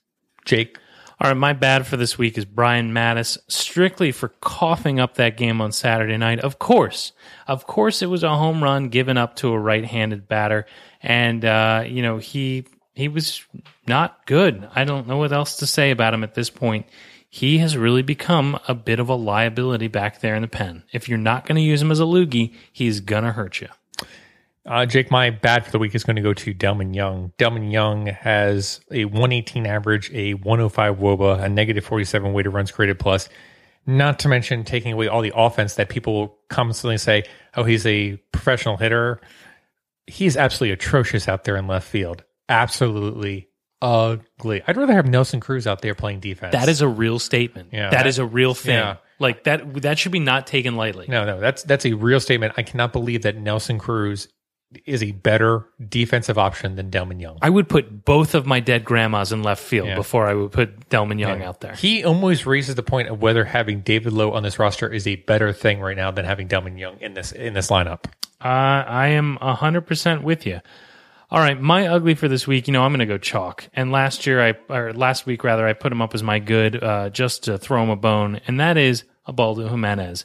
Jake? All right, my bad for this week is Brian Mattis, strictly for coughing up that game on Saturday night. Of course it was a home run given up to a right-handed batter, and he was not good. I don't know what else to say about him at this point. He has really become a bit of a liability back there in the pen. If you're not going to use him as a loogie, he's going to hurt you. Jake, my bad for the week is going to go to Delmon Young. Delmon Young has a 118 average, a 105 WOBA, a negative 47 weighted runs created plus, not to mention taking away all the offense that people constantly say, oh, he's a professional hitter. He's absolutely atrocious out there in left field. Absolutely ugly. I'd rather have Nelson Cruz out there playing defense. That is a real statement. Yeah, that is a real thing. Yeah. Like that should be not taken lightly. No, that's a real statement. I cannot believe that Nelson Cruz is a better defensive option than Delmon Young. I would put both of my dead grandmas in left field before I would put Delmon Young out there. He almost raises the point of whether having David Lowe on this roster is a better thing right now than having Delmon Young in this lineup. I am 100% with you. All right, my ugly for this week, I'm going to go chalk. And last week I put him up as my good just to throw him a bone, and that is Ubaldo Jimenez.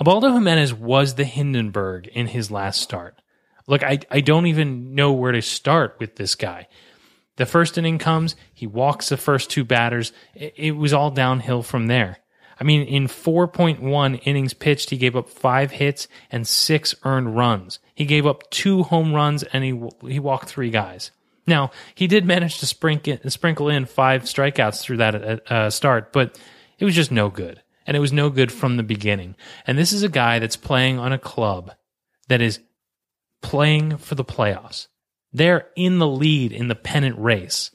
Ubaldo Jimenez was the Hindenburg in his last start. Look, I don't even know where to start with this guy. The first inning comes, he walks the first 2 batters. It was all downhill from there. I mean, in 4.1 innings pitched, he gave up 5 hits and 6 earned runs. He gave up 2 home runs, and he walked 3 guys. Now, he did manage to sprinkle in 5 strikeouts through that start, but it was just no good, and it was no good from the beginning. And this is a guy that's playing on a club that is playing for the playoffs. They're in the lead in the pennant race.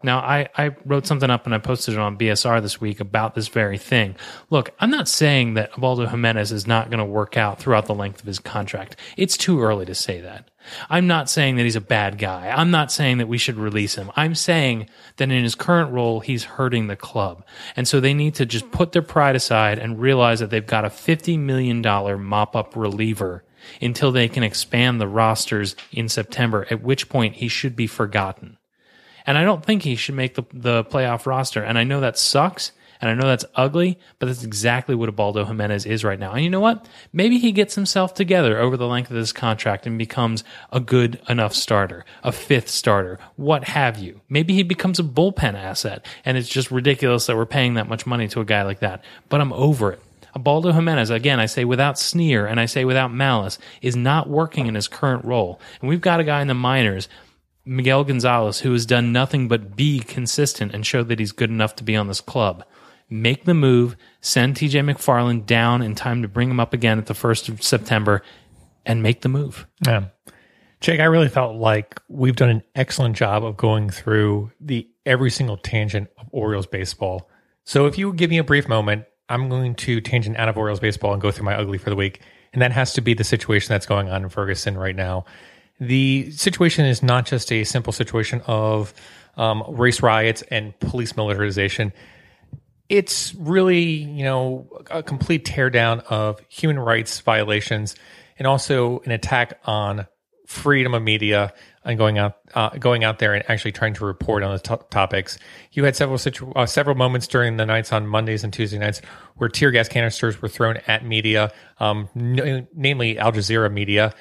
Now, I wrote something up and I posted it on BSR this week about this very thing. Look, I'm not saying that Ubaldo Jimenez is not going to work out throughout the length of his contract. It's too early to say that. I'm not saying that he's a bad guy. I'm not saying that we should release him. I'm saying that in his current role, he's hurting the club. And so they need to just put their pride aside and realize that they've got a $50 million mop-up reliever until they can expand the rosters in September, at which point he should be forgotten. And I don't think he should make the playoff roster. And I know that sucks, and I know that's ugly, but that's exactly what Ubaldo Jimenez is right now. And you know what? Maybe he gets himself together over the length of this contract and becomes a good enough starter, a fifth starter, what have you. Maybe he becomes a bullpen asset, and it's just ridiculous that we're paying that much money to a guy like that. But I'm over it. Ubaldo Jimenez, again, I say without sneer and I say without malice, is not working in his current role. And we've got a guy in the minors, Miguel Gonzalez, who has done nothing but be consistent and show that he's good enough to be on this club. Make the move, send TJ McFarland down in time to bring him up again at the 1st of September, and make the move. Yeah. Jake, I really felt like we've done an excellent job of going through every single tangent of Orioles baseball. So if you would give me a brief moment, I'm going to tangent out of Orioles baseball and go through my ugly for the week. And that has to be the situation that's going on in Ferguson right now. The situation is not just a simple situation of race riots and police militarization. It's really, you know, a complete teardown of human rights violations and also an attack on freedom of media and going out there and actually trying to report on the topics. You had several moments during the nights on Mondays and Tuesday nights where tear gas canisters were thrown at media, namely Al Jazeera media.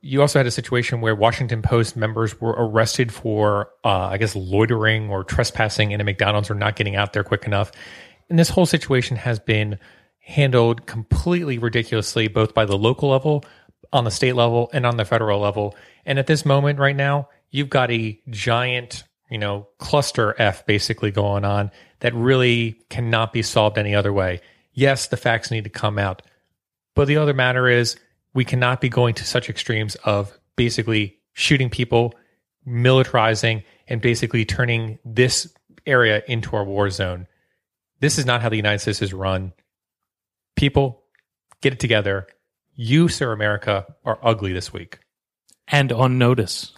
You also had a situation where Washington Post members were arrested for, I guess, loitering or trespassing in a McDonald's or not getting out there quick enough. And this whole situation has been handled completely ridiculously, both by the local level, on the state level, and on the federal level. And at this moment right now, you've got a giant, you know, cluster F basically going on that really cannot be solved any other way. Yes, the facts need to come out. But the other matter is we cannot be going to such extremes of basically shooting people, militarizing, and basically turning this area into our war zone. This is not how the United States is run. People, get it together. You, Sir America, are ugly this week. And on notice.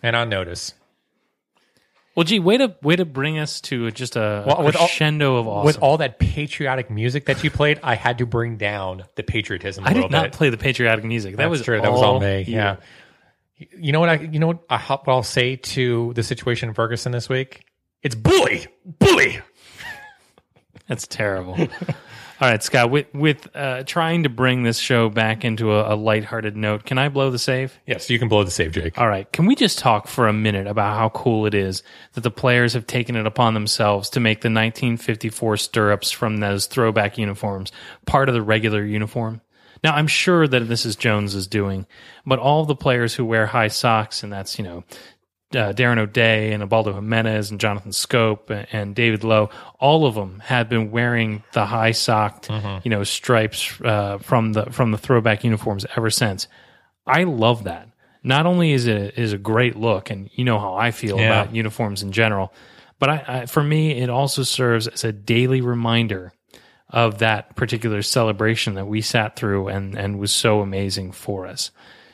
Well, gee, way to bring us to just a crescendo of awesome. With all that patriotic music that you played, I had to bring down the patriotism a little bit. I did not play the patriotic music. That was true. That was all me. Yeah. You know what I'll say to the situation in Ferguson this week? It's bully. That's terrible. All right, Scott, with trying to bring this show back into a lighthearted note, can I blow the save? Yes, you can blow the save, Jake. All right, can we just talk for a minute about how cool it is that the players have taken it upon themselves to make the 1954 stirrups from those throwback uniforms part of the regular uniform? Now, I'm sure that this is Jones's doing, but all the players who wear high socks, and that's, you know, Darren O'Day and Ubaldo Jimenez and Jonathan Schoop and David Lowe, all of them have been wearing the high socked, stripes from the throwback uniforms ever since. I love that. Not only is it a great look, and you know how I feel about uniforms in general, but I for me it also serves as a daily reminder of that particular celebration that we sat through and was so amazing for us.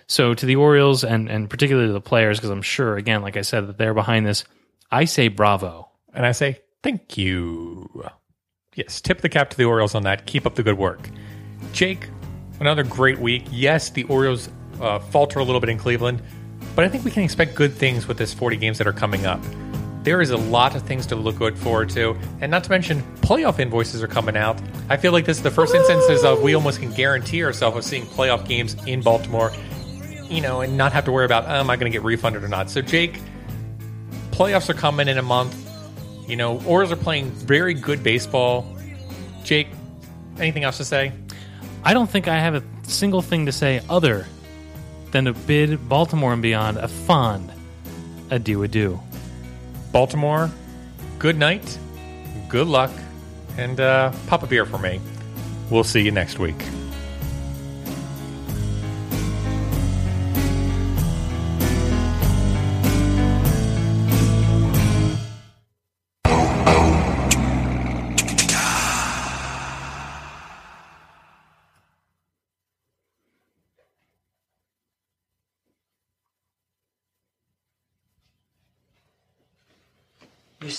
So to the Orioles and particularly to the players, because I'm sure, again, like I said, that they're behind this, I say bravo. And I say thank you. Yes, tip the cap to the Orioles on that. Keep up the good work. Jake, another great week. Yes, the Orioles falter a little bit in Cleveland, but I think we can expect good things with this 40 games that are coming up. There is a lot of things to look forward to, and not to mention playoff invoices are coming out. I feel like this is the first instances of we almost can guarantee ourselves of seeing playoff games in Baltimore, you know, and not have to worry about, am I going to get refunded or not? So, Jake, playoffs are coming in a month. You know, Orioles are playing very good baseball. Jake, anything else to say? I don't think I have a single thing to say other than to bid Baltimore and beyond a fond adieu. Baltimore, good night, good luck, and pop a beer for me. We'll see you next week. You're